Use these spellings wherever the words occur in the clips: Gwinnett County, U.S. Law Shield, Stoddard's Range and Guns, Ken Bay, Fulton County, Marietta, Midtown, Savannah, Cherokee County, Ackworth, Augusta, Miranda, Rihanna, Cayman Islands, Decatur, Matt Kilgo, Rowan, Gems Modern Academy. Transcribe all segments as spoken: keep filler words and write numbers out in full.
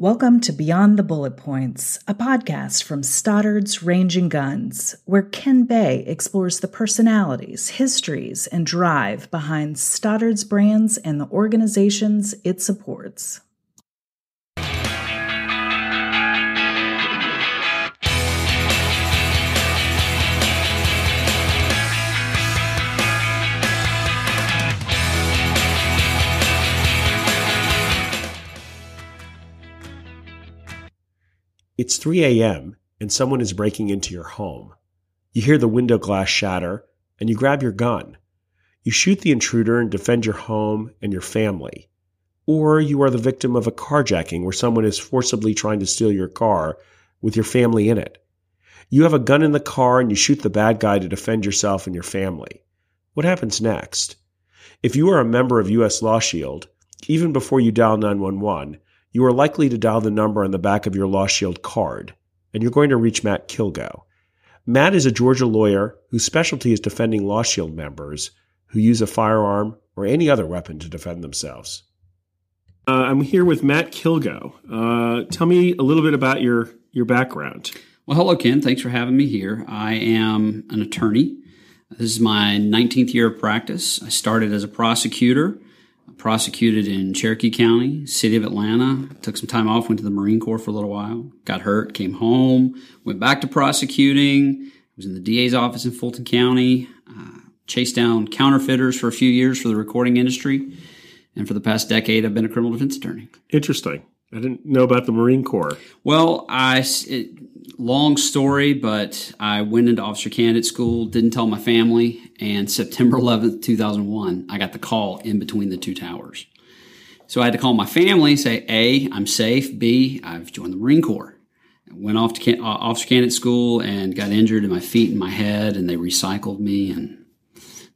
Welcome to Beyond the Bullet Points, a podcast from Stoddard's Range and Guns, where Ken Bay explores the personalities, histories, and drive behind Stoddard's brands and the organizations it supports. It's three a.m. and someone is breaking into your home. You hear the window glass shatter and you grab your gun. You shoot the intruder and defend your home and your family. Or you are the victim of a carjacking where someone is forcibly trying to steal your car with your family in it. You have a gun in the car and you shoot the bad guy to defend yourself and your family. What happens next? If you are a member of U S Law Shield, even before you dial nine one one, you are likely to dial the number on the back of your Law Shield card, and you're going to reach Matt Kilgo. Matt is a Georgia lawyer whose specialty is defending Law Shield members who use a firearm or any other weapon to defend themselves. Uh, I'm here with Matt Kilgo. Uh, tell me a little bit about your, your background. Well, hello, Ken. Thanks for having me here. I am an attorney. This is my nineteenth year of practice. I started as a prosecutor. Prosecuted in Cherokee County, city of Atlanta, took some time off, went to the Marine Corps for a little while, got hurt, came home, went back to prosecuting, was in the D A's office in Fulton County, uh, chased down counterfeiters for a few years for the recording industry, and for the past decade I've been a criminal defense attorney. Interesting. I didn't know about the Marine Corps. Well, I, it, long story, but I went into officer candidate school, didn't tell my family, and September eleventh, two thousand one, I got the call in between the two towers. So I had to call my family, say, A, I'm safe, B, I've joined the Marine Corps. I went off to can, uh, officer candidate school and got injured in my feet and my head, and they recycled me, and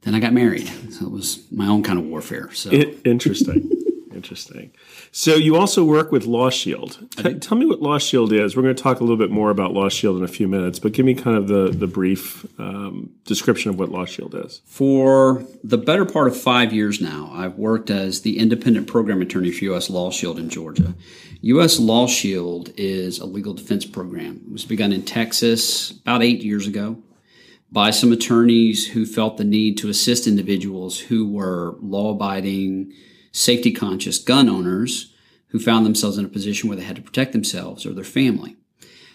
then I got married. So it was my own kind of warfare. So it, Interesting. Interesting. So you also work with Law Shield. T- tell me what Law Shield is. We're going to talk a little bit more about Law Shield in a few minutes, but give me kind of the, the brief um, description of what Law Shield is. For the better part of five years now, I've worked as the independent program attorney for U S Law Shield in Georgia. U S Law Shield is a legal defense program. It was begun in Texas about eight years ago by some attorneys who felt the need to assist individuals who were law-abiding, safety-conscious gun owners who found themselves in a position where they had to protect themselves or their family.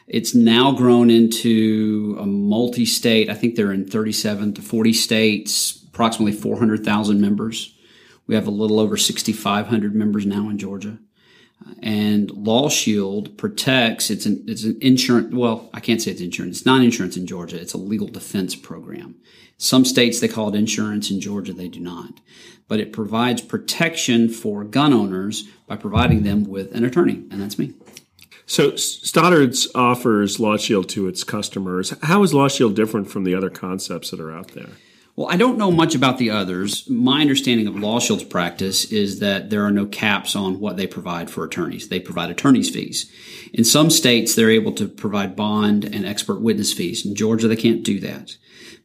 It's now grown into a multi-state. I think they're in thirty-seven to forty states, approximately four hundred thousand members. We have a little over six thousand five hundred members now in Georgia. And Law Shield protects, it's an, it's an insurance, well, I can't say it's insurance. It's not insurance in Georgia. It's a legal defense program. Some states they call it insurance. In Georgia, they do not. But it provides protection for gun owners by providing them with an attorney, and that's me. So Stoddard's offers Law Shield to its customers. How is Law Shield different from the other concepts that are out there? Well, I don't know much about the others. My understanding of Law Shield's practice is that there are no caps on what they provide for attorneys. They provide attorney's fees. In some states, they're able to provide bond and expert witness fees. In Georgia, they can't do that.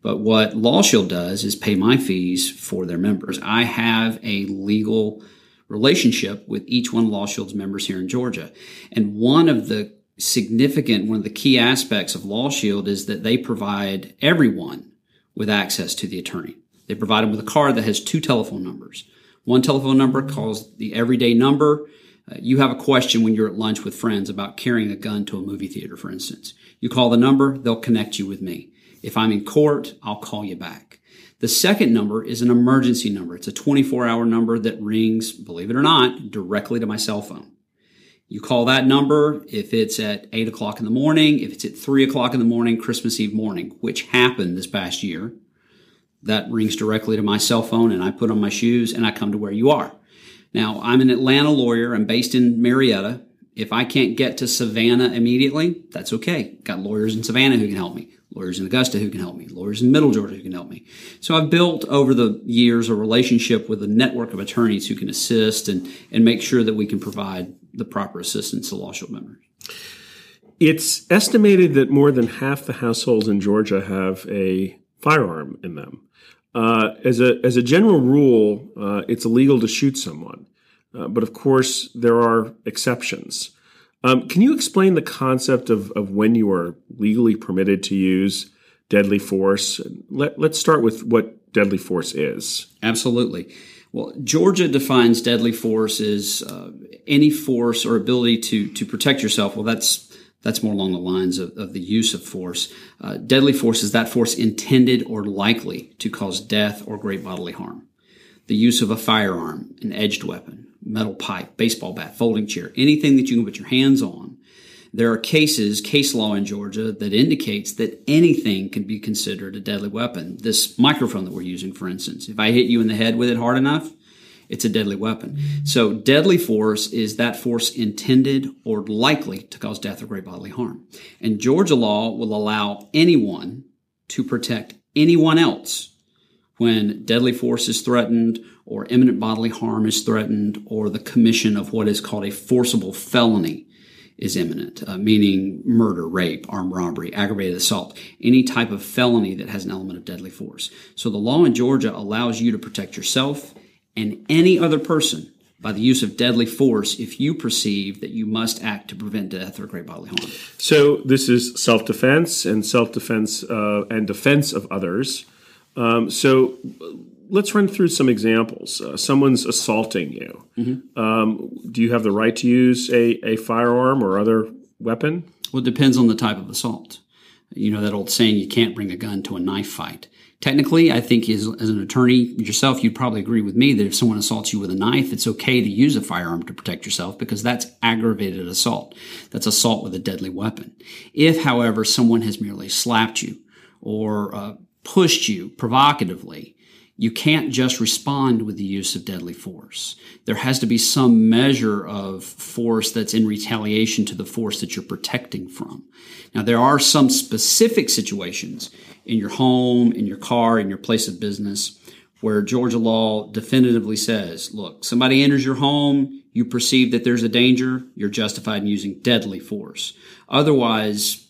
But what Law Shield does is pay my fees for their members. I have a legal relationship with each one of Law Shield's members here in Georgia. And one of the significant, one of the key aspects of Law Shield is that they provide everyone with access to the attorney. They provide them with a card that has two telephone numbers. One telephone number calls the everyday number. Uh, you have a question when you're at lunch with friends about carrying a gun to a movie theater, for instance. You call the number, they'll connect you with me. If I'm in court, I'll call you back. The second number is an emergency number. It's a twenty-four hour number that rings, believe it or not, directly to my cell phone. You call that number if it's at eight o'clock in the morning, if it's at three o'clock in the morning, Christmas Eve morning, which happened this past year. That rings directly to my cell phone, and I put on my shoes, and I come to where you are. Now, I'm an Atlanta lawyer. I'm based in Marietta. If I can't get to Savannah immediately, that's okay. Got lawyers in Savannah who can help me, lawyers in Augusta who can help me, lawyers in Middle Georgia who can help me. So I've built over the years a relationship with a network of attorneys who can assist and, and make sure that we can provide the proper assistance to Law Shield members. It's estimated that more than half the households in Georgia have a firearm in them. Uh, as a as a general rule, uh, it's illegal to shoot someone, uh, but of course there are exceptions. Um, can you explain the concept of, of when you are legally permitted to use deadly force? Let, let's start with what deadly force is. Absolutely. Well, Georgia defines deadly force as uh, any force or ability to to protect yourself. Well, that's that's more along the lines of, of the use of force. Uh, deadly force is that force intended or likely to cause death or great bodily harm. The use of a firearm, an edged weapon, metal pipe, baseball bat, folding chair, anything that you can put your hands on. There are cases, case law in Georgia, that indicates that anything can be considered a deadly weapon. This microphone that we're using, for instance, if I hit you in the head with it hard enough, it's a deadly weapon. So deadly force is that force intended or likely to cause death or great bodily harm. And Georgia law will allow anyone to protect anyone else when deadly force is threatened or imminent bodily harm is threatened or the commission of what is called a forcible felony is imminent, uh, meaning murder, rape, armed robbery, aggravated assault, any type of felony that has an element of deadly force. So the law in Georgia allows you to protect yourself and any other person by the use of deadly force if you perceive that you must act to prevent death or great bodily harm. So this is self-defense and self-defense uh, and defense of others. Um, so let's run through some examples. Uh, someone's assaulting you. Mm-hmm. Um, do you have the right to use a, a firearm or other weapon? Well, it depends on the type of assault. You know that old saying, you can't bring a gun to a knife fight. Technically, I think as, as an attorney yourself, you'd probably agree with me that if someone assaults you with a knife, it's okay to use a firearm to protect yourself because that's aggravated assault. That's assault with a deadly weapon. If, however, someone has merely slapped you or uh, pushed you provocatively, you can't just respond with the use of deadly force. There has to be some measure of force that's in retaliation to the force that you're protecting from. Now, there are some specific situations in your home, in your car, in your place of business, where Georgia law definitively says, look, somebody enters your home, you perceive that there's a danger, you're justified in using deadly force. Otherwise,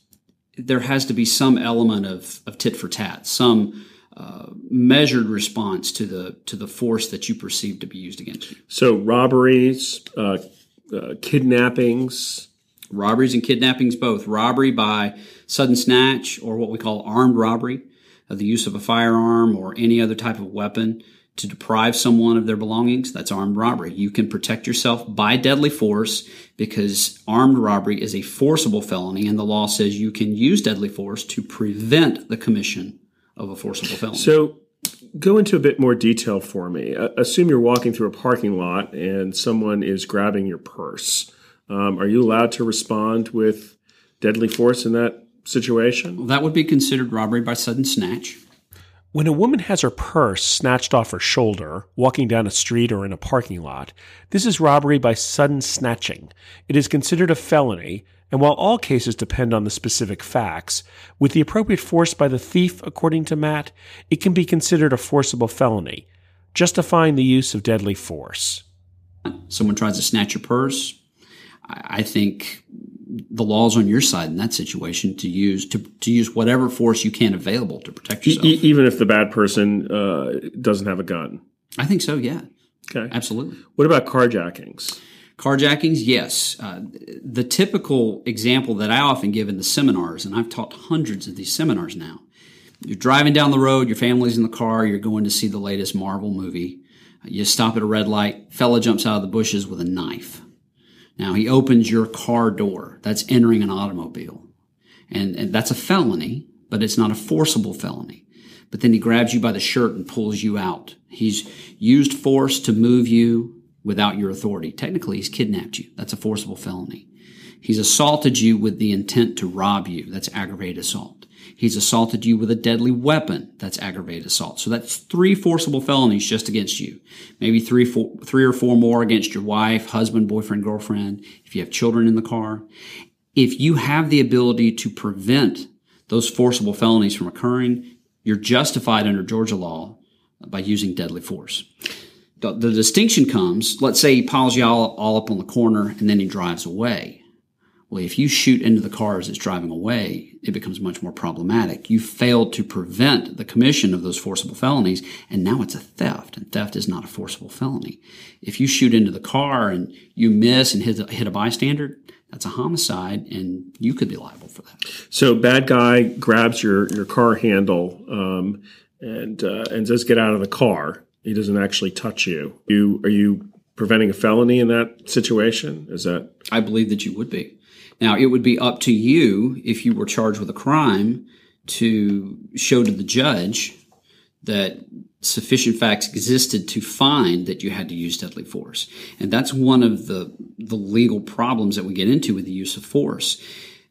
there has to be some element of, of tit for tat, some uh, measured response to the to the force that you perceive to be used against you. So robberies, uh, uh, kidnappings. Robberies and kidnappings both. Robbery by sudden snatch or what we call armed robbery, uh, the use of a firearm or any other type of weapon to deprive someone of their belongings, that's armed robbery. You can protect yourself by deadly force because armed robbery is a forcible felony, and the law says you can use deadly force to prevent the commission of a forcible felony. So go into a bit more detail for me. Uh, assume you're walking through a parking lot and someone is grabbing your purse. Um, are you allowed to respond with deadly force in that situation? Well, that would be considered robbery by sudden snatch. When a woman has her purse snatched off her shoulder, walking down a street or in a parking lot, this is robbery by sudden snatching. It is considered a felony, and while all cases depend on the specific facts, with the appropriate force by the thief, according to Matt, it can be considered a forcible felony, justifying the use of deadly force. Someone tries to snatch your purse, I think the law's on your side in that situation to use to, to use whatever force you can available to protect yourself. E- even if the bad person uh, doesn't have a gun? I think so, yeah. Okay. Absolutely. What about carjackings? Carjackings, yes. Uh, the typical example that I often give in the seminars, and I've taught hundreds of these seminars now, you're driving down the road, your family's in the car, you're going to see the latest Marvel movie. You stop at a red light, fella jumps out of the bushes with a knife. Now, he opens your car door. That's entering an automobile. And, and that's a felony, but it's not a forcible felony. But then he grabs you by the shirt and pulls you out. He's used force to move you without your authority. Technically, he's kidnapped you. That's a forcible felony. He's assaulted you with the intent to rob you. That's aggravated assault. He's assaulted you with a deadly weapon. That's aggravated assault. So that's three forcible felonies just against you. Maybe three, four, three or four more against your wife, husband, boyfriend, girlfriend, if you have children in the car. If you have the ability to prevent those forcible felonies from occurring, you're justified under Georgia law by using deadly force. The, the distinction comes, let's say he piles you all, all up on the corner and then he drives away. Well, if you shoot into the car as it's driving away, it becomes much more problematic. You failed to prevent the commission of those forcible felonies, and now it's a theft, and theft is not a forcible felony. If you shoot into the car and you miss and hit, hit a bystander, that's a homicide, and you could be liable for that. So bad guy grabs your, your car handle um, and uh, and says, get out of the car. He doesn't actually touch you. You are you preventing a felony in that situation? Is that? I believe that you would be. Now, it would be up to you, if you were charged with a crime, to show to the judge that sufficient facts existed to find that you had to use deadly force. And that's one of the the legal problems that we get into with the use of force.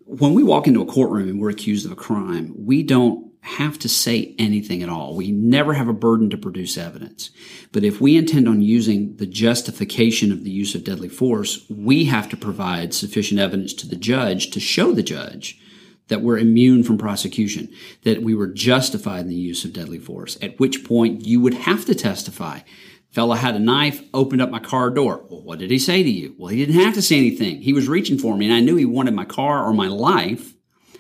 When we walk into a courtroom and we're accused of a crime, we don't have to say anything at all. We never have a burden to produce evidence. But if we intend on using the justification of the use of deadly force, we have to provide sufficient evidence to the judge to show the judge that we're immune from prosecution, that we were justified in the use of deadly force, at which point you would have to testify. Fella had a knife, opened up my car door. Well, what did he say to you? Well, he didn't have to say anything. He was reaching for me, and I knew he wanted my car or my life,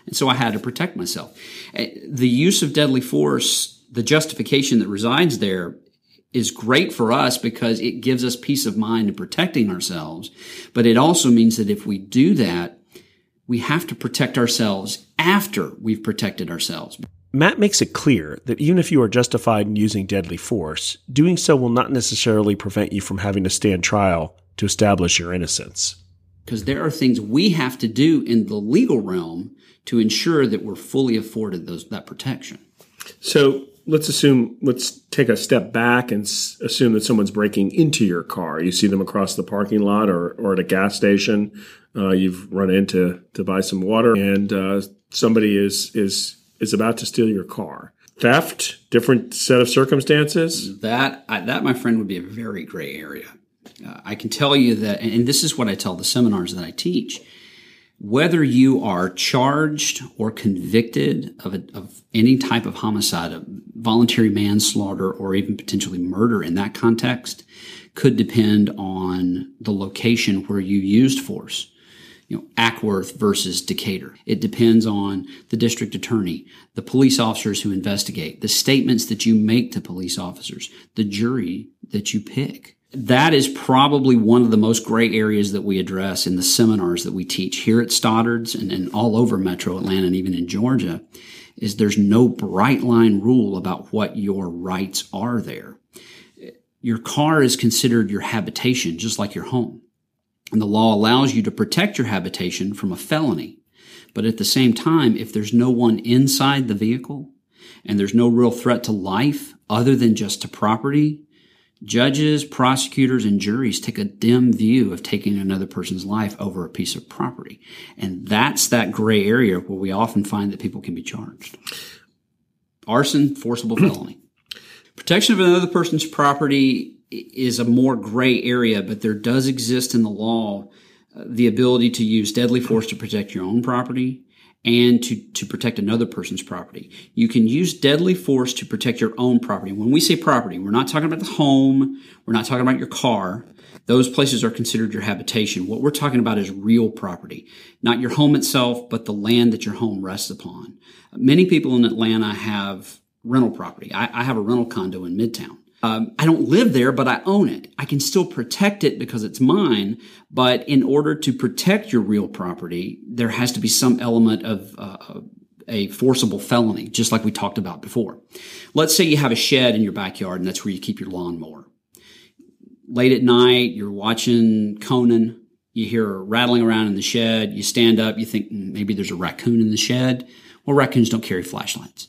and so I had to protect myself. The use of deadly force, the justification that resides there, is great for us because it gives us peace of mind in protecting ourselves, but it also means that if we do that, we have to protect ourselves after we've protected ourselves. Matt makes it clear that even if you are justified in using deadly force, doing so will not necessarily prevent you from having to stand trial to establish your innocence. Because there are things we have to do in the legal realm to ensure that we're fully afforded those, that protection. So let's assume, let's take a step back and s- assume that someone's breaking into your car. You see them across the parking lot or, or at a gas station. Uh, you've run in to, to buy some water, and uh, somebody is is is about to steal your car. Theft, different set of circumstances? That, I, that, my friend, would be a very gray area. Uh, I can tell you that, and this is what I tell the seminars that I teach, whether you are charged or convicted of, a, of any type of homicide, of voluntary manslaughter, or even potentially murder in that context, could depend on the location where you used force. You know, Ackworth versus Decatur. It depends on the district attorney, the police officers who investigate, the statements that you make to police officers, the jury that you pick. That is probably one of the most gray areas that we address in the seminars that we teach here at Stoddard's and, and all over Metro Atlanta and even in Georgia, is there's no bright line rule about what your rights are there. Your car is considered your habitation, just like your home. And the law allows you to protect your habitation from a felony. But at the same time, if there's no one inside the vehicle and there's no real threat to life other than just to property, judges, prosecutors, and juries take a dim view of taking another person's life over a piece of property. And that's that gray area where we often find that people can be charged. Arson, forcible felony. Protection of another person's property is a more gray area, but there does exist in the law uh, the ability to use deadly force to protect your own property and to, to protect another person's property. You can use deadly force to protect your own property. When we say property, we're not talking about the home. We're not talking about your car. Those places are considered your habitation. What we're talking about is real property, not your home itself, but the land that your home rests upon. Many people in Atlanta have rental property. I, I have a rental condo in Midtown. Um, I don't live there, but I own it. I can still protect it because it's mine. But in order to protect your real property, there has to be some element of uh, a forcible felony, just like we talked about before. Let's say you have a shed in your backyard, and that's where you keep your lawnmower. Late at night, you're watching Conan. You hear rattling around in the shed. You stand up. You think mm, maybe there's a raccoon in the shed. Well, raccoons don't carry flashlights.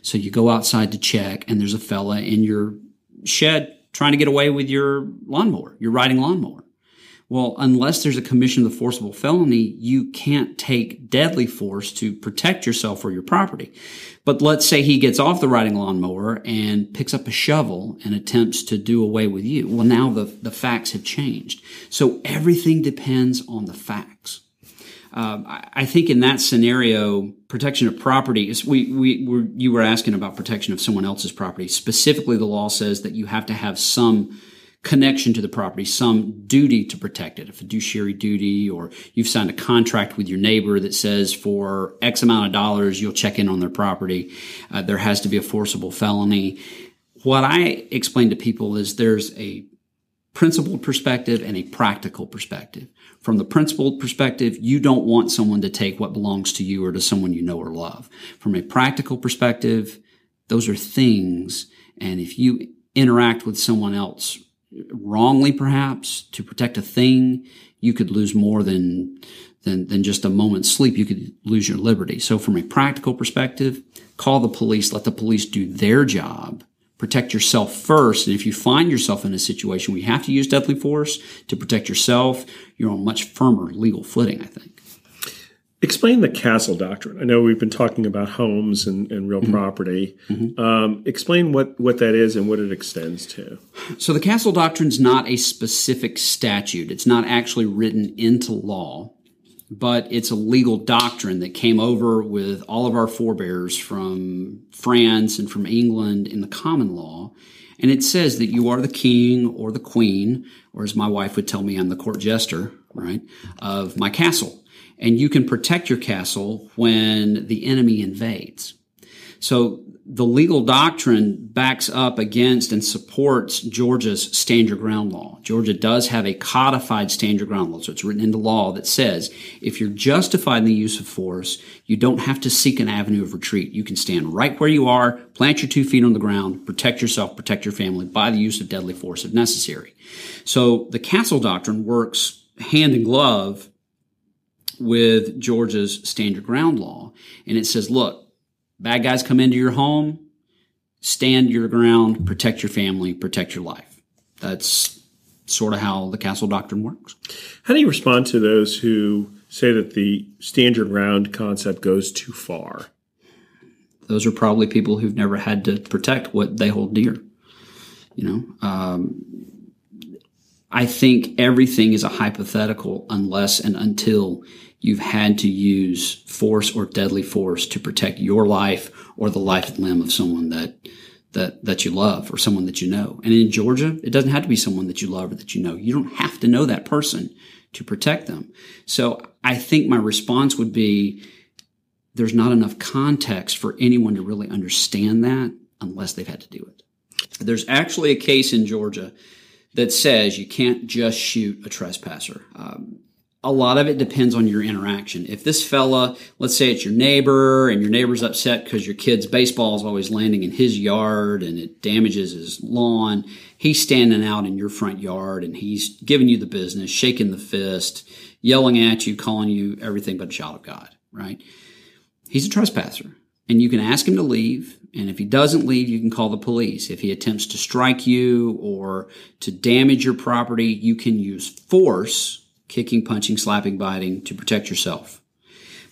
So you go outside to check, and there's a fella in your shed trying to get away with your lawnmower, your riding lawnmower. Well, unless there's a commission of the forcible felony, you can't take deadly force to protect yourself or your property. But let's say he gets off the riding lawnmower and picks up a shovel and attempts to do away with you. Well, now the, the facts have changed. So everything depends on the facts. Um, I think in that scenario, protection of property is we, we were, you were asking about protection of someone else's property. Specifically, the law says that you have to have some connection to the property, some duty to protect it, a fiduciary duty, or you've signed a contract with your neighbor that says for X amount of dollars, you'll check in on their property. Uh, there has to be a forcible felony. What I explain to people is there's a principled perspective and a practical perspective. From the principled perspective, you don't want someone to take what belongs to you or to someone you know or love. From a practical perspective, those are things, and if you interact with someone else wrongly, perhaps, to protect a thing, you could lose more than than than just a moment's sleep. You could lose your liberty. So from a practical perspective, call the police, let the police do their job. Protect yourself first, and if you find yourself in a situation where you have to use deadly force to protect yourself, you're on much firmer legal footing, I think. Explain the castle doctrine. I know we've been talking about homes and, and real mm-hmm. property. Mm-hmm. Um, explain what, what that is and what it extends to. So the castle doctrine's not a specific statute. It's not actually written into law, but it's a legal doctrine that came over with all of our forebears from France and from England in the common law. And it says that you are the king or the queen, or as my wife would tell me, I'm the court jester, right, of my castle. And you can protect your castle when the enemy invades. So the legal doctrine backs up against and supports Georgia's stand your ground law. Georgia does have a codified stand your ground law. So it's written into law that says if you're justified in the use of force, you don't have to seek an avenue of retreat. You can stand right where you are, plant your two feet on the ground, protect yourself, protect your family by the use of deadly force if necessary. So the castle doctrine works hand in glove with Georgia's stand your ground law. And it says, look, bad guys come into your home, stand your ground, protect your family, protect your life. That's sort of how the castle doctrine works. How do you respond to those who say that the stand your ground concept goes too far? Those are probably people who've never had to protect what they hold dear. You know, um, I think everything is a hypothetical unless and until you've had to use force or deadly force to protect your life or the life and limb of someone that that that you love or someone that you know. And in Georgia, it doesn't have to be someone that you love or that you know. You don't have to know that person to protect them. So I think my response would be there's not enough context for anyone to really understand that unless they've had to do it. There's actually a case in Georgia that says you can't just shoot a trespasser. Um, a lot of it depends on your interaction. If this fella, let's say it's your neighbor, and your neighbor's upset because your kid's baseball is always landing in his yard and it damages his lawn, he's standing out in your front yard and he's giving you the business, shaking the fist, yelling at you, calling you everything but a child of God, right? He's a trespasser. And you can ask him to leave, and if he doesn't leave, you can call the police. If he attempts to strike you or to damage your property, you can use force, kicking, punching, slapping, biting, to protect yourself.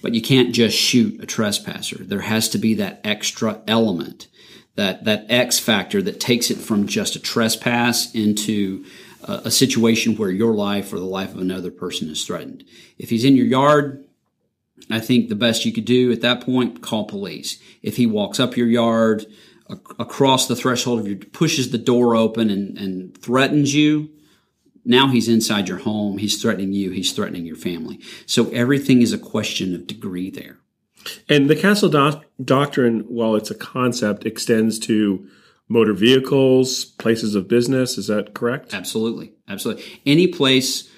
But you can't just shoot a trespasser. There has to be that extra element, that, that X factor that takes it from just a trespass into a, a situation where your life or the life of another person is threatened. If he's in your yard, I think the best you could do at that point, call police. If he walks up your yard, ac- across the threshold of your, pushes the door open and, and threatens you, now he's inside your home. He's threatening you. He's threatening your family. So everything is a question of degree there. And the castle doc- doctrine, while it's a concept, extends to motor vehicles, places of business. Is that correct? Absolutely. Absolutely. Any place...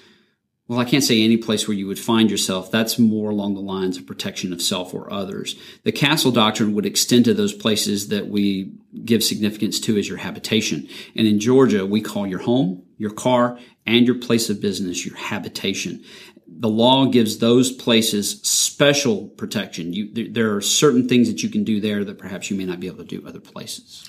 Well, I can't say any place where you would find yourself. That's more along the lines of protection of self or others. The castle doctrine would extend to those places that we give significance to as your habitation. And in Georgia, we call your home, your car, and your place of business your habitation. The law gives those places special protection. You, there are certain things that you can do there that perhaps you may not be able to do other places.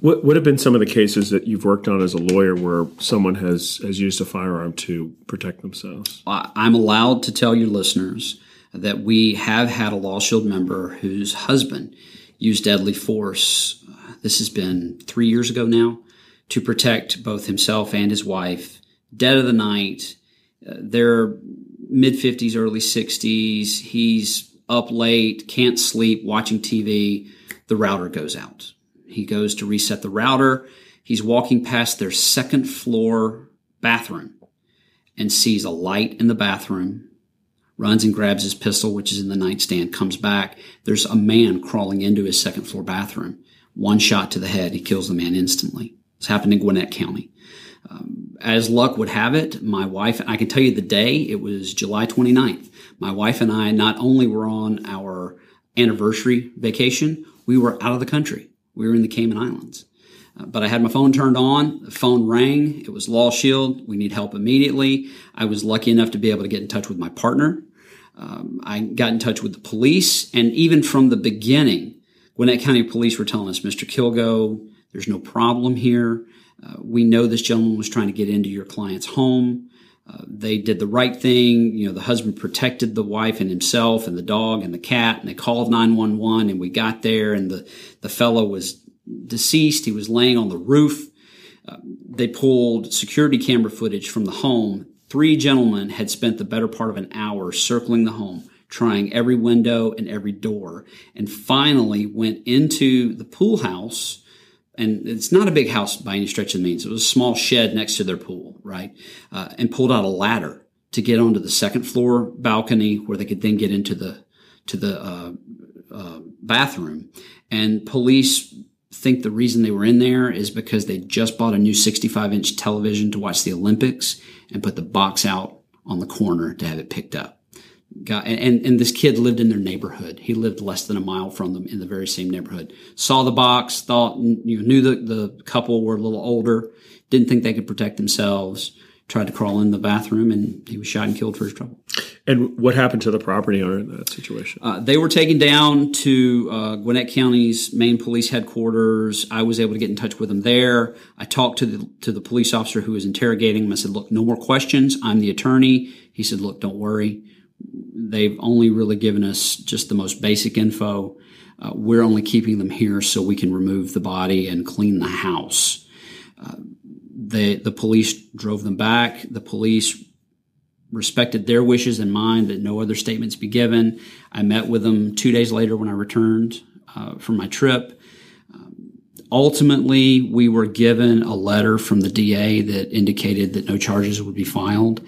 What would have been some of the cases that you've worked on as a lawyer where someone has, has used a firearm to protect themselves? I'm allowed to tell your listeners that we have had a Law Shield member whose husband used deadly force, this has been three years ago now, to protect both himself and his wife, dead of the night. They're mid-fifties, early sixties. He's up late, can't sleep, watching T V. The router goes out. He goes to reset the router. He's walking past their second floor bathroom and sees a light in the bathroom, runs and grabs his pistol, which is in the nightstand, comes back. There's a man crawling into his second floor bathroom. One shot to the head. He kills the man instantly. It's happened in Gwinnett County. Um, as luck would have it, my wife, I can tell you the day, it was July twenty-ninth. My wife and I not only were on our anniversary vacation, we were out of the country. We were in the Cayman Islands. Uh, but I had my phone turned on. The phone rang. It was Law Shield. We need help immediately. I was lucky enough to be able to get in touch with my partner. Um, I got in touch with the police. And even from the beginning, Gwinnett County police were telling us, Mister Kilgo, there's no problem here. Uh, we know this gentleman was trying to get into your client's home. Uh, they did the right thing. You know, the husband protected the wife and himself and the dog and the cat, and they called nine one one, and we got there, and the, the fellow was deceased. He was laying on the roof. Uh, they pulled security camera footage from the home. Three gentlemen had spent the better part of an hour circling the home, trying every window and every door, and finally went into the pool house. And it's not a big house by any stretch of the means. It was a small shed next to their pool, right? Uh, and pulled out a ladder to get onto the second floor balcony where they could then get into the to the uh, uh, bathroom. And police think the reason they were in there is because they just bought a new sixty-five inch television to watch the Olympics and put the box out on the corner to have it picked up. Got, and, and this kid lived in their neighborhood. He lived less than a mile from them in the very same neighborhood. Saw the box, thought, you knew the, the couple were a little older, didn't think they could protect themselves, tried to crawl in the bathroom, and he was shot and killed for his trouble. And what happened to the property owner in that situation? Uh, they were taken down to uh, Gwinnett County's main police headquarters. I was able to get in touch with them there. I talked to the to the police officer who was interrogating him. I said, look, no more questions. I'm the attorney. He said, look, don't worry. They've only really given us just the most basic info. Uh, we're only keeping them here so we can remove the body and clean the house. Uh, they, the police drove them back. The police respected their wishes and mine that no other statements be given. I met with them two days later when I returned uh, from my trip. Um, ultimately, we were given a letter from the D A that indicated that no charges would be filed.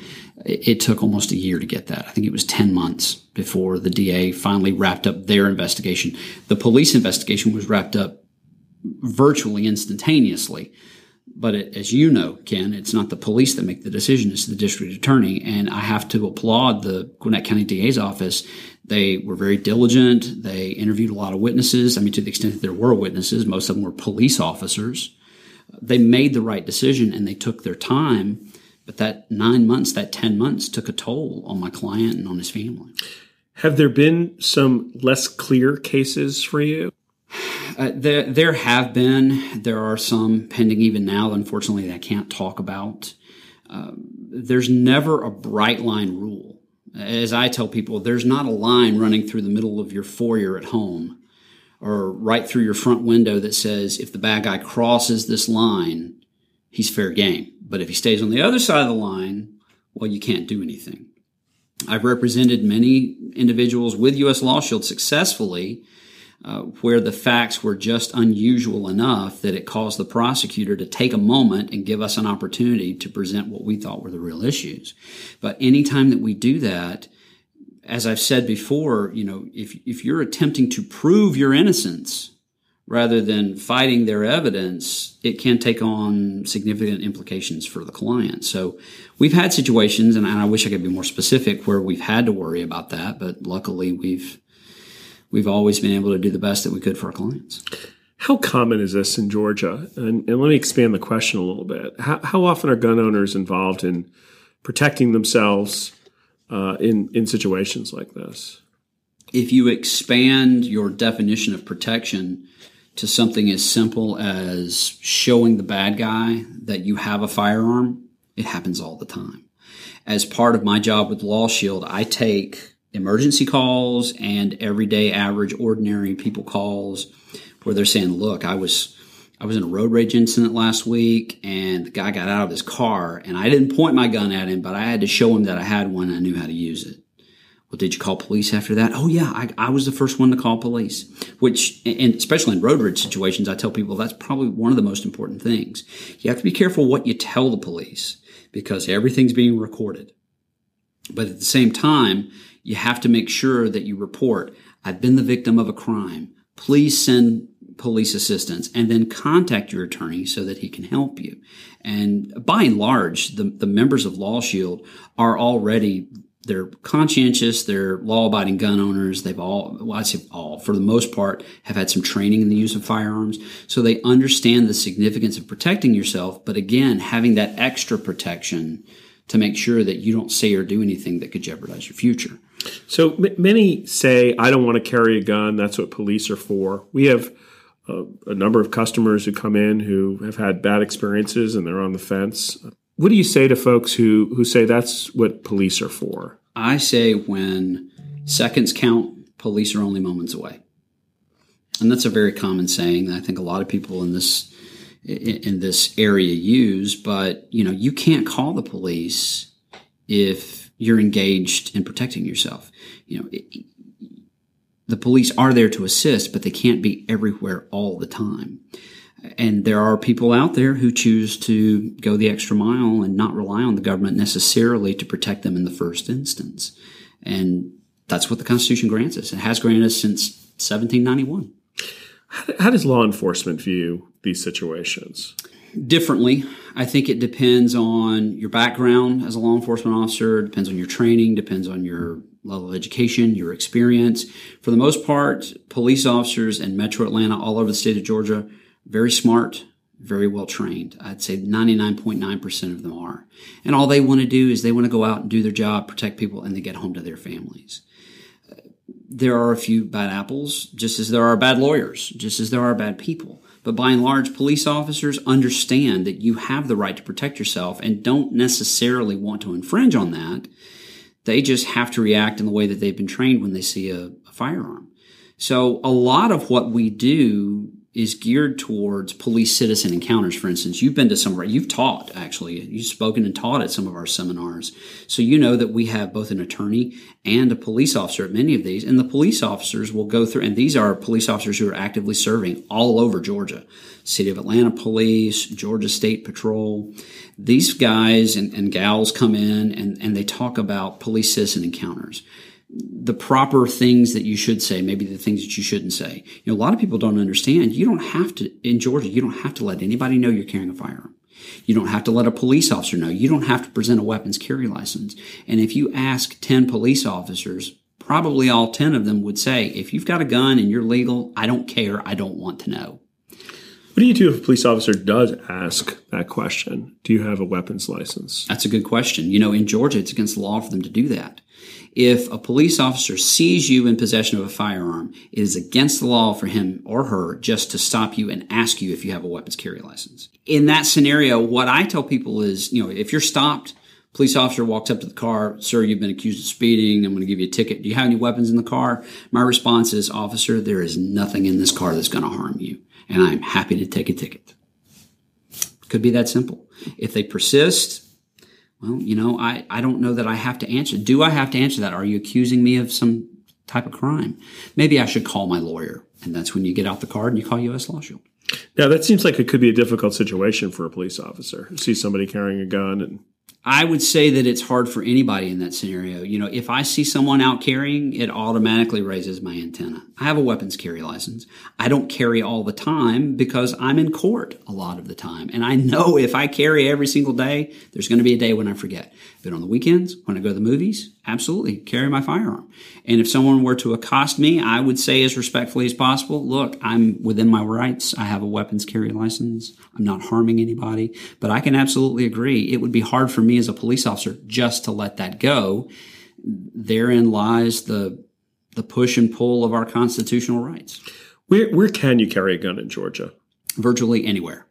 It took almost a year to get that. I think it was ten months before the D A finally wrapped up their investigation. The police investigation was wrapped up virtually instantaneously. But it, as you know, Ken, it's not the police that make the decision. It's the district attorney. And I have to applaud the Gwinnett County D A's office. They were very diligent. They interviewed a lot of witnesses. I mean, to the extent that there were witnesses, most of them were police officers. They made the right decision, and they took their time. But that nine months, that ten months took a toll on my client and on his family. Have there been some less clear cases for you? Uh, there, there have been. There are some pending even now, unfortunately, that I can't talk about. Uh, there's never a bright line rule. As I tell people, there's not a line running through the middle of your foyer at home or right through your front window that says if the bad guy crosses this line, he's fair game. But if he stays on the other side of the line, well, you can't do anything. I've represented many individuals with U S Law Shield successfully uh, where the facts were just unusual enough that it caused the prosecutor to take a moment and give us an opportunity to present what we thought were the real issues. But anytime that we do that, as I've said before, you know, if if you're attempting to prove your innocence rather than fighting their evidence, it can take on significant implications for the client. So we've had situations, and I wish I could be more specific, where we've had to worry about that, but luckily we've we've always been able to do the best that we could for our clients. How common is this in Georgia? And, and let me expand the question a little bit. How, how often are gun owners involved in protecting themselves uh, in, in situations like this? If you expand your definition of protection to something as simple as showing the bad guy that you have a firearm, it happens all the time. As part of my job with Law Shield, I take emergency calls and everyday average ordinary people calls where they're saying, look, I was I was in a road rage incident last week and the guy got out of his car and I didn't point my gun at him, but I had to show him that I had one and I knew how to use it. Well, did you call police after that? Oh, yeah, I, I was the first one to call police, which, and especially in road rage situations, I tell people that's probably one of the most important things. You have to be careful what you tell the police because everything's being recorded. But at the same time, you have to make sure that you report, I've been the victim of a crime. Please send police assistance, and then contact your attorney so that he can help you. And by and large, the, the members of Law Shield are already, they're conscientious, they're law-abiding gun owners. They've all, well, I say all, for the most part, have had some training in the use of firearms. So they understand the significance of protecting yourself, but again, having that extra protection to make sure that you don't say or do anything that could jeopardize your future. So m- many say, I don't want to carry a gun. That's what police are for. We have uh, a number of customers who come in who have had bad experiences and they're on the fence. What do you say to folks who, who say that's what police are for? I say when seconds count, police are only moments away. And that's a very common saying that I think a lot of people in this in this area use, but you know, you can't call the police if you're engaged in protecting yourself. You know, it, the police are there to assist, but they can't be everywhere all the time. And there are people out there who choose to go the extra mile and not rely on the government necessarily to protect them in the first instance. And that's what the Constitution grants us. It has granted us since seventeen ninety-one. How does law enforcement view these situations? Differently. I think it depends on your background as a law enforcement officer, depends on your training, depends on your level of education, your experience. For the most part, police officers in Metro Atlanta, all over the state of Georgia, very smart, very well trained. I'd say ninety-nine point nine percent of them are. And all they want to do is they want to go out and do their job, protect people, and they get home to their families. There are a few bad apples, just as there are bad lawyers, just as there are bad people. But by and large, police officers understand that you have the right to protect yourself and don't necessarily want to infringe on that. They just have to react in the way that they've been trained when they see a, a firearm. So a lot of what we do is geared towards police-citizen encounters, for instance. You've been to some, you've taught, actually. You've spoken and taught at some of our seminars. So you know that we have both an attorney and a police officer at many of these. And the police officers will go through, and these are police officers who are actively serving all over Georgia. City of Atlanta Police, Georgia State Patrol. These guys and, and gals come in and, and they talk about police-citizen encounters. The proper things that you should say, maybe the things that you shouldn't say. You know, a lot of people don't understand. You don't have to, in Georgia, you don't have to let anybody know you're carrying a firearm. You don't have to let a police officer know. You don't have to present a weapons carry license. And if you ask ten police officers, probably all ten of them would say, if you've got a gun and you're legal, I don't care. I don't want to know. What do you do if a police officer does ask that question? Do you have a weapons license? That's a good question. You know, in Georgia, it's against the law for them to do that. If a police officer sees you in possession of a firearm, it is against the law for him or her just to stop you and ask you if you have a weapons carry license. In that scenario, what I tell people is, you know, if you're stopped, police officer walks up to the car, sir, you've been accused of speeding. I'm going to give you a ticket. Do you have any weapons in the car? My response is, officer, there is nothing in this car that's going to harm you, and I'm happy to take a ticket. Could be that simple. If they persist, well, you know, I, I don't know that I have to answer. Do I have to answer that? Are you accusing me of some type of crime? Maybe I should call my lawyer. And that's when you get out the card and you call U S Law Shield. Now, that seems like it could be a difficult situation for a police officer. You see somebody carrying a gun. And I would say that it's hard for anybody in that scenario. You know, if I see someone out carrying, it automatically raises my antenna. I have a weapons carry license. I don't carry all the time because I'm in court a lot of the time. And I know if I carry every single day, there's going to be a day when I forget. But on the weekends, when I go to the movies, absolutely carry my firearm. And if someone were to accost me, I would say as respectfully as possible, look, I'm within my rights. I have a weapons carry license. I'm not harming anybody. But I can absolutely agree. It would be hard for me as a police officer just to let that go. Therein lies the the push and pull of our constitutional rights. Where where can you carry a gun in Georgia? Virtually anywhere.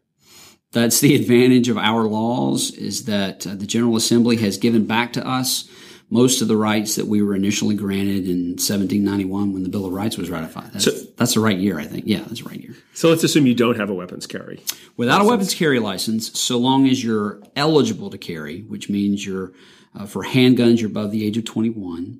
That's the advantage of our laws, is that uh, the General Assembly has given back to us most of the rights that we were initially granted in seventeen ninety-one when the Bill of Rights was ratified. That's, so, that's the right year, I think. Yeah, that's the right year. So let's assume you don't have a weapons carry. Without license. A weapons carry license, so long as you're eligible to carry, which means you're uh, for handguns, you're above the age of twenty-one.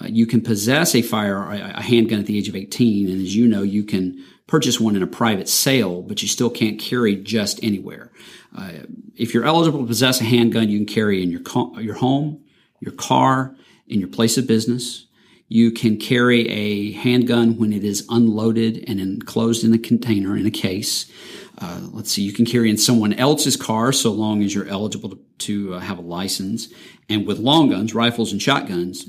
Uh, you can possess a fire, a handgun at the age of eighteen, and as you know, you can purchase one in a private sale, but you still can't carry just anywhere. Uh, if you're eligible to possess a handgun, you can carry in your co- your home, your car, in your place of business. You can carry a handgun when it is unloaded and enclosed in a container in a case. Uh, let's see, you can carry in someone else's car so long as you're eligible to, to uh, have a license. And with long guns, rifles and shotguns,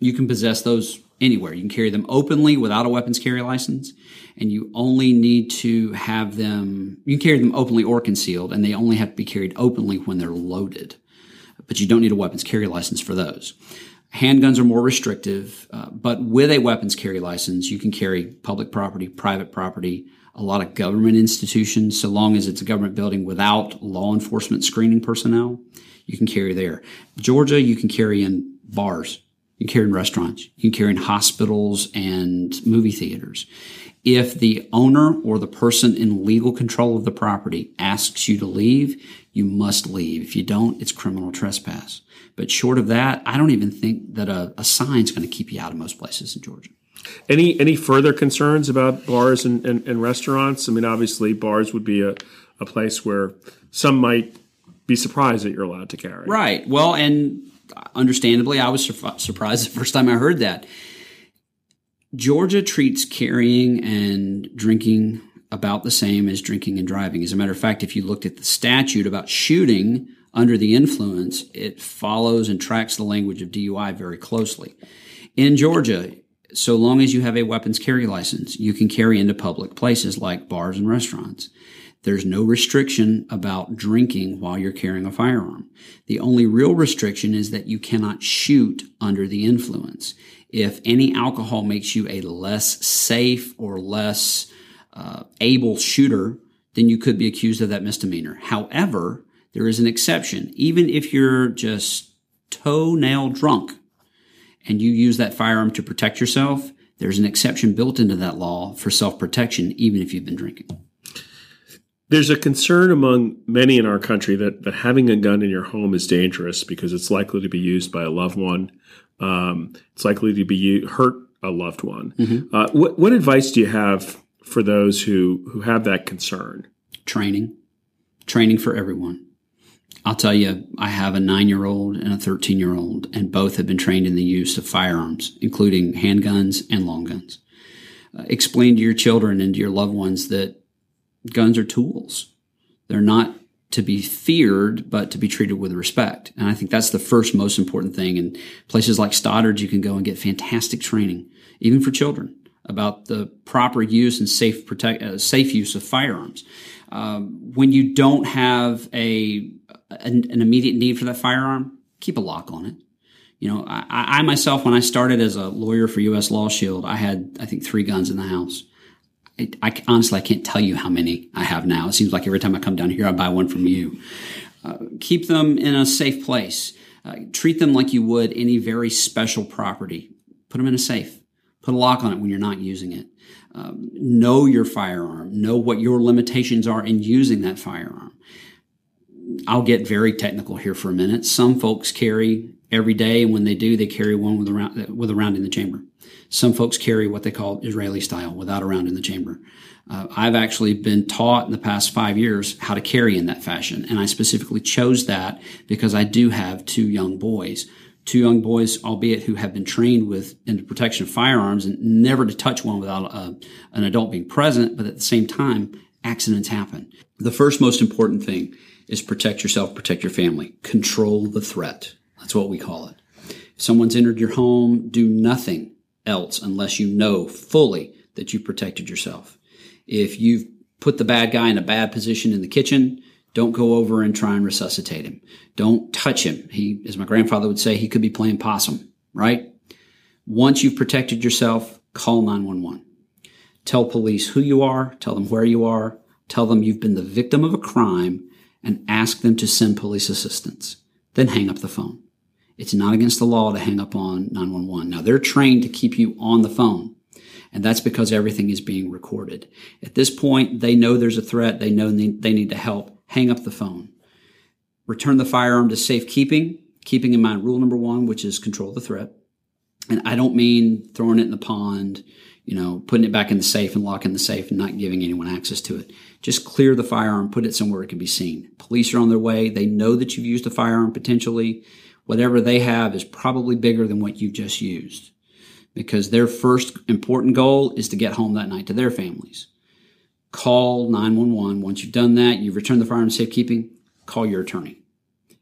you can possess those anywhere. You can carry them openly without a weapons carry license, and you only need to have them, you can carry them openly or concealed, and they only have to be carried openly when they're loaded. But you don't need a weapons carry license for those. Handguns are more restrictive, uh, but with a weapons carry license, you can carry public property, private property, a lot of government institutions, so long as it's a government building without law enforcement screening personnel, you can carry there. Georgia, you can carry in bars, you can carry in restaurants, you can carry in hospitals and movie theaters. If the owner or the person in legal control of the property asks you to leave, you must leave. If you don't, it's criminal trespass. But short of that, I don't even think that a, a sign's going to keep you out of most places in Georgia. Any any further concerns about bars and, and, and restaurants? I mean, obviously, bars would be a, a place where some might be surprised that you're allowed to carry. Right. Well, and understandably, I was sur- surprised the first time I heard that. Georgia treats carrying and drinking about the same as drinking and driving. As a matter of fact, if you looked at the statute about shooting under the influence, it follows and tracks the language of D U I very closely. In Georgia, so long as you have a weapons carry license, you can carry into public places like bars and restaurants. There's no restriction about drinking while you're carrying a firearm. The only real restriction is that you cannot shoot under the influence. If any alcohol makes you a less safe or less uh, able shooter, then you could be accused of that misdemeanor. However, there is an exception. Even if you're just toenail drunk and you use that firearm to protect yourself, there's an exception built into that law for self-protection, even if you've been drinking. There's a concern among many in our country that, that having a gun in your home is dangerous because it's likely to be used by a loved one. Um, it's likely to be u- hurt a loved one. Mm-hmm. Uh, what, what advice do you have for those who, who have that concern? Training. Training for everyone. I'll tell you, I have a nine-year-old and a thirteen-year-old, and both have been trained in the use of firearms, including handguns and long guns. Uh, explain to your children and to your loved ones that guns are tools. They're not to be feared, but to be treated with respect. And I think that's the first most important thing. And places like Stoddard's, you can go and get fantastic training, even for children, about the proper use and safe protect, uh, safe use of firearms. Um, when you don't have a an, an immediate need for that firearm, keep a lock on it. You know, I, I myself, when I started as a lawyer for U S Law Shield, I had, I think, three guns in the house. I, I honestly, I can't tell you how many I have now. It seems like every time I come down here, I buy one from you. Uh, keep them in a safe place. Uh, treat them like you would any very special property. Put them in a safe. Put a lock on it when you're not using it. Um, know your firearm. Know what your limitations are in using that firearm. I'll get very technical here for a minute. Some folks carry every day, and when they do, they carry one with a round, with a round in the chamber. Some folks carry what they call Israeli style, without a round in the chamber. Uh, I've actually been taught in the past five years how to carry in that fashion, and I specifically chose that because I do have two young boys. Two young boys, albeit who have been trained with in the protection of firearms and never to touch one without a, an adult being present, but at the same time, accidents happen. The first most important thing is protect yourself, protect your family. Control the threat. That's what we call it. If someone's entered your home, do nothing else unless you know fully that you've protected yourself. If you've put the bad guy in a bad position in the kitchen, don't go over and try and resuscitate him. Don't touch him. He, as my grandfather would say, he could be playing possum, right? Once you've protected yourself, call nine one one. Tell police who you are, tell them where you are, tell them you've been the victim of a crime, and ask them to send police assistance. Then hang up the phone. It's not against the law to hang up on nine one one. Now, they're trained to keep you on the phone, and that's because everything is being recorded. At this point, they know there's a threat. They know they need to help. Hang up the phone. Return the firearm to safekeeping, keeping in mind rule number one, which is control the threat. And I don't mean throwing it in the pond, you know, putting it back in the safe and locking the safe and not giving anyone access to it. Just clear the firearm, put it somewhere it can be seen. Police are on their way. They know that you've used a firearm potentially. Whatever they have is probably bigger than what you just used. because their first important goal is to get home that night to their families. Call nine one one. Once you've done that, you've returned the firearm to safekeeping, call your attorney.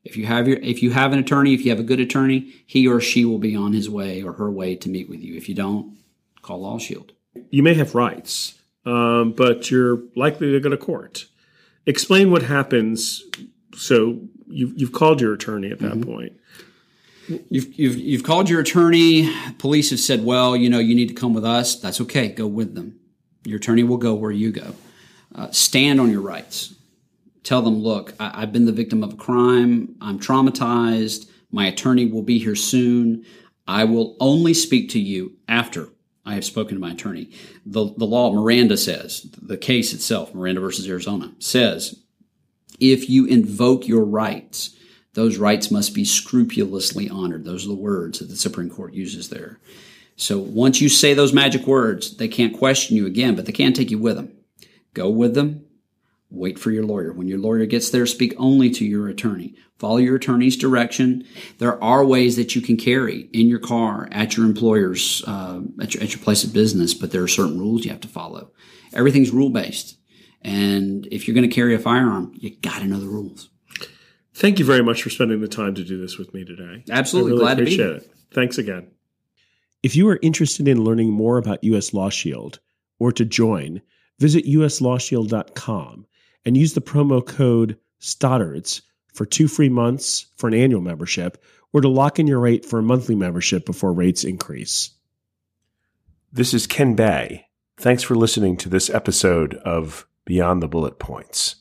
If you have your, if you have an attorney, if you have a good attorney, he or she will be on his way or her way to meet with you. If you don't, call Law Shield. You may have rights, um, but you're likely to go to court. Explain what happens. So you've, you've called your attorney at that mm-hmm. point. You've, you've, you've called your attorney. Police have said, well, you know, you need to come with us. That's okay. Go with them. Your attorney will go where you go. Uh, stand on your rights. Tell them, look, I, I've been the victim of a crime. I'm traumatized. My attorney will be here soon. I will only speak to you after I have spoken to my attorney. The, the law, Miranda says, the case itself, Miranda versus Arizona, says if you invoke your rights, those rights must be scrupulously honored. Those are the words that the Supreme Court uses there. So once you say those magic words, they can't question you again, but they can take you with them. Go with them. Wait for your lawyer. When your lawyer gets there, speak only to your attorney. Follow your attorney's direction. There are ways that you can carry in your car, at your employer's, uh, at your, at your place of business, but there are certain rules you have to follow. Everything's rule-based. And if you're going to carry a firearm, you got to know the rules. Thank you very much for spending the time to do this with me today. Absolutely. I really Glad to be here. Appreciate it. Thanks again. If you are interested in learning more about U S Law Shield or to join, visit u s law shield dot com. and use the promo code Stoddard's for two free months for an annual membership, or to lock in your rate for a monthly membership before rates increase. This is Ken Bay. Thanks for listening to this episode of Beyond the Bullet Points.